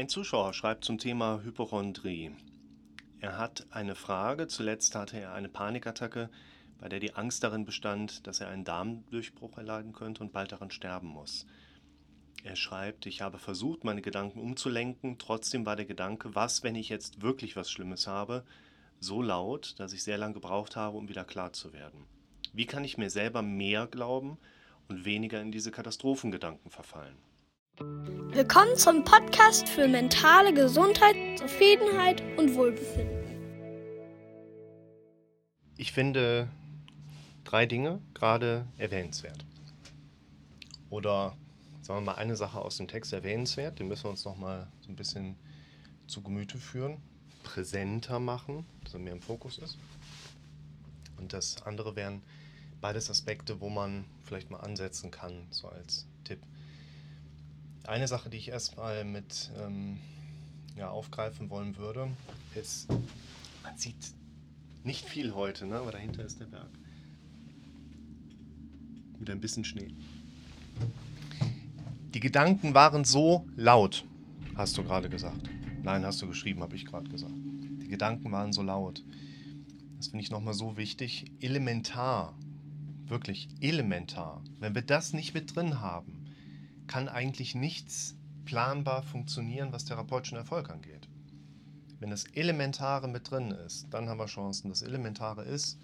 Ein Zuschauer schreibt zum Thema Hypochondrie. Er hat eine Frage. Zuletzt hatte er eine Panikattacke, bei der die Angst darin bestand, dass er einen Darmdurchbruch erleiden könnte und bald daran sterben muss. Er schreibt, ich habe versucht, meine Gedanken umzulenken, trotzdem war der Gedanke, was, wenn ich jetzt wirklich was Schlimmes habe, so laut, dass ich sehr lange gebraucht habe, um wieder klar zu werden. Wie kann ich mir selber mehr glauben und weniger in diese Katastrophengedanken verfallen? Willkommen zum Podcast für mentale Gesundheit, Zufriedenheit und Wohlbefinden. Ich finde 3 Dinge gerade erwähnenswert. Oder sagen wir mal eine Sache aus dem Text erwähnenswert, den müssen wir uns nochmal so ein bisschen zu Gemüte führen, präsenter machen, dass er mehr im Fokus ist. Und das andere wären beides Aspekte, wo man vielleicht mal ansetzen kann, so als Tipp. Eine Sache, die ich erstmal mit aufgreifen wollen würde, ist, man sieht nicht viel heute, ne? Aber dahinter ist der Berg. Mit ein bisschen Schnee. Die Gedanken waren so laut, hast du gerade gesagt. Nein, hast du geschrieben, habe ich gerade gesagt. Die Gedanken waren so laut. Das finde ich nochmal so wichtig. Elementar. Wirklich elementar. Wenn wir das nicht mit drin haben, kann eigentlich nichts planbar funktionieren, was therapeutischen Erfolg angeht. Wenn das Elementare mit drin ist, dann haben wir Chancen. Das Elementare ist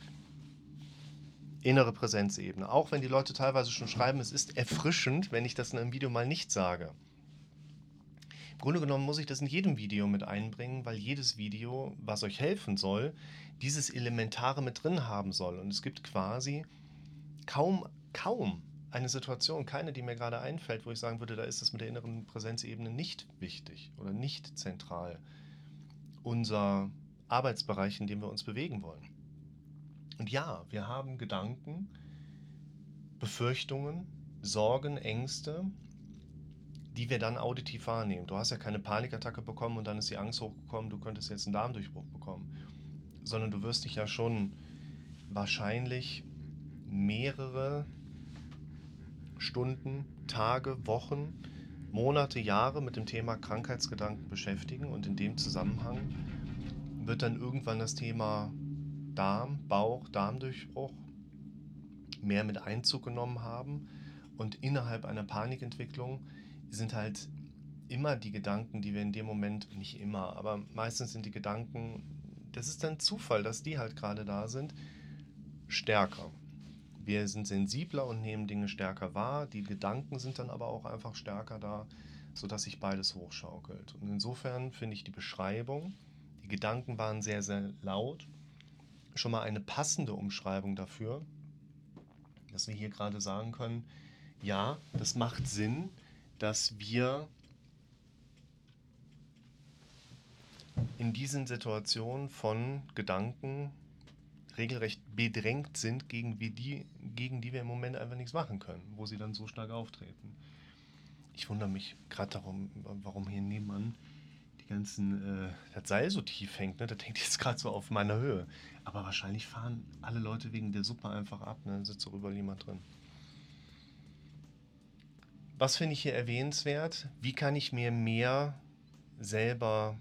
innere Präsenzebene. Auch wenn die Leute teilweise schon schreiben, es ist erfrischend, wenn ich das in einem Video mal nicht sage. Im Grunde genommen muss ich das in jedem Video mit einbringen, weil jedes Video, was euch helfen soll, dieses Elementare mit drin haben soll. Und es gibt quasi kaum eine Situation, keine, die mir gerade einfällt, wo ich sagen würde, da ist es mit der inneren Präsenzebene nicht wichtig oder nicht zentral unser Arbeitsbereich, in dem wir uns bewegen wollen. Und ja, wir haben Gedanken, Befürchtungen, Sorgen, Ängste, die wir dann auditiv wahrnehmen. Du hast ja keine Panikattacke bekommen und dann ist die Angst hochgekommen, du könntest jetzt einen Darmdurchbruch bekommen, sondern du wirst dich ja schon wahrscheinlich mehrere Stunden, Tage, Wochen, Monate, Jahre mit dem Thema Krankheitsgedanken beschäftigen und in dem Zusammenhang wird dann irgendwann das Thema Darm, Bauch, Darmdurchbruch mehr mit Einzug genommen haben und innerhalb einer Panikentwicklung sind halt immer die Gedanken, die wir in dem Moment, nicht immer, aber meistens sind die Gedanken, das ist dann Zufall, dass die halt gerade da sind, stärker. Wir sind sensibler und nehmen Dinge stärker wahr. Die Gedanken sind dann aber auch einfach stärker da, sodass sich beides hochschaukelt. Und insofern finde ich die Beschreibung, die Gedanken waren sehr, sehr laut, schon mal eine passende Umschreibung dafür, dass wir hier gerade sagen können, ja, das macht Sinn, dass wir in diesen Situationen von Gedanken regelrecht bedrängt sind, gegen die wir im Moment einfach nichts machen können, wo sie dann so stark auftreten. Ich wundere mich gerade darum, warum hier nebenan die ganzen, das Seil so tief hängt, ne? Das hängt jetzt gerade so auf meiner Höhe. Aber wahrscheinlich fahren alle Leute wegen der Suppe einfach ab, ne? Dann sitzt so rüber jemand drin. Was finde ich hier erwähnenswert? Wie kann ich mir mehr selber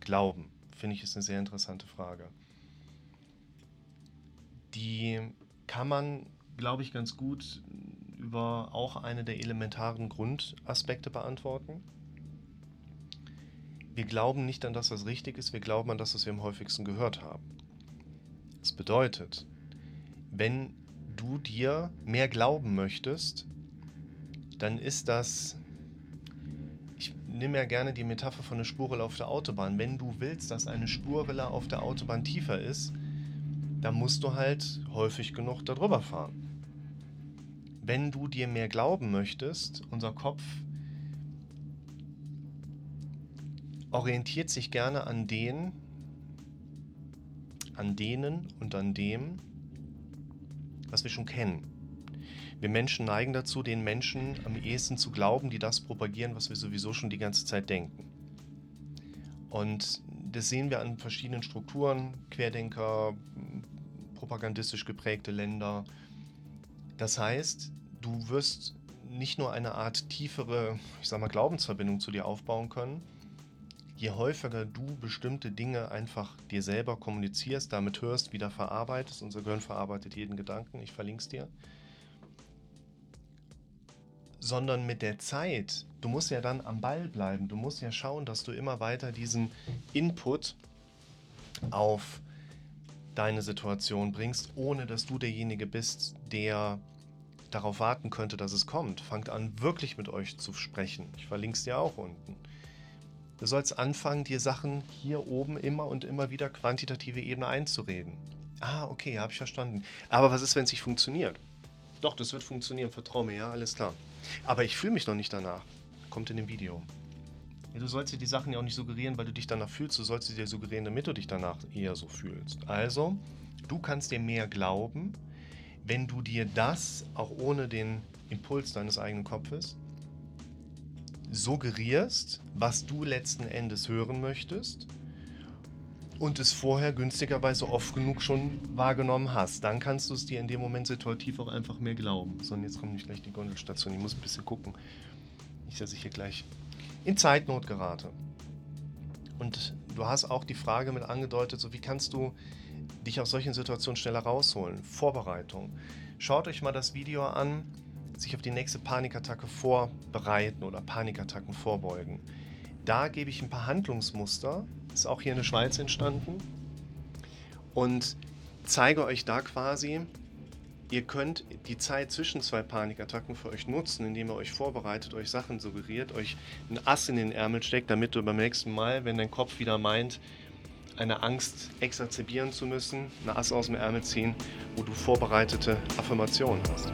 glauben? Finde ich, ist eine sehr interessante Frage. Die kann man, glaube ich, ganz gut über auch eine der elementaren Grundaspekte beantworten. Wir glauben nicht an das, was richtig ist, wir glauben an das, was wir am häufigsten gehört haben. Das bedeutet, wenn du dir mehr glauben möchtest, dann ist das, ich nehme ja gerne die Metapher von einer Spurrille auf der Autobahn, wenn du willst, dass eine Spurrille auf der Autobahn tiefer ist, da musst du halt häufig genug darüber fahren. Wenn du dir mehr glauben möchtest, unser Kopf orientiert sich gerne an dem, was wir schon kennen. Wir Menschen neigen dazu, den Menschen am ehesten zu glauben, die das propagieren, was wir sowieso schon die ganze Zeit denken. Und das sehen wir an verschiedenen Strukturen, Querdenker, propagandistisch geprägte Länder. Das heißt, du wirst nicht nur eine Art tiefere, Glaubensverbindung zu dir aufbauen können, je häufiger du bestimmte Dinge einfach dir selber kommunizierst, damit hörst, wieder verarbeitest, unser Gehirn verarbeitet jeden Gedanken, ich verlinke es dir, sondern mit der Zeit, du musst ja dann am Ball bleiben, du musst ja schauen, dass du immer weiter diesen Input auf deine Situation bringst, ohne dass du derjenige bist, der darauf warten könnte, dass es kommt. Fangt an, wirklich mit euch zu sprechen. Ich verlinke es dir auch unten. Du sollst anfangen, dir Sachen hier oben immer und immer wieder quantitative Ebene einzureden. Ah, okay, habe ich verstanden. Aber was ist, wenn es nicht funktioniert? Doch, das wird funktionieren, vertrau mir, ja, alles klar. Aber ich fühle mich noch nicht danach. Kommt in dem Video. Ja, du sollst dir die Sachen ja auch nicht suggerieren, weil du dich danach fühlst. Du sollst sie dir suggerieren, damit du dich danach eher so fühlst. Also, du kannst dir mehr glauben, wenn du dir das, auch ohne den Impuls deines eigenen Kopfes, suggerierst, was du letzten Endes hören möchtest und es vorher günstigerweise oft genug schon wahrgenommen hast. Dann kannst du es dir in dem Moment situativ auch einfach mehr glauben. So, und jetzt kommt nicht gleich die Gondelstation. Ich muss ein bisschen gucken. Nicht, dass ich hier gleich in Zeitnot gerate. Und du hast auch die Frage mit angedeutet, so wie kannst du dich aus solchen Situationen schneller rausholen? Vorbereitung. Schaut euch mal das Video an, sich auf die nächste Panikattacke vorbereiten oder Panikattacken vorbeugen. Da gebe ich ein paar Handlungsmuster, ist auch hier in der Schweiz entstanden, und zeige euch da quasi, ihr könnt die Zeit zwischen zwei Panikattacken für euch nutzen, indem ihr euch vorbereitet, euch Sachen suggeriert, euch ein Ass in den Ärmel steckt, damit du beim nächsten Mal, wenn dein Kopf wieder meint, eine Angst exacerbieren zu müssen, ein Ass aus dem Ärmel ziehen, wo du vorbereitete Affirmationen hast.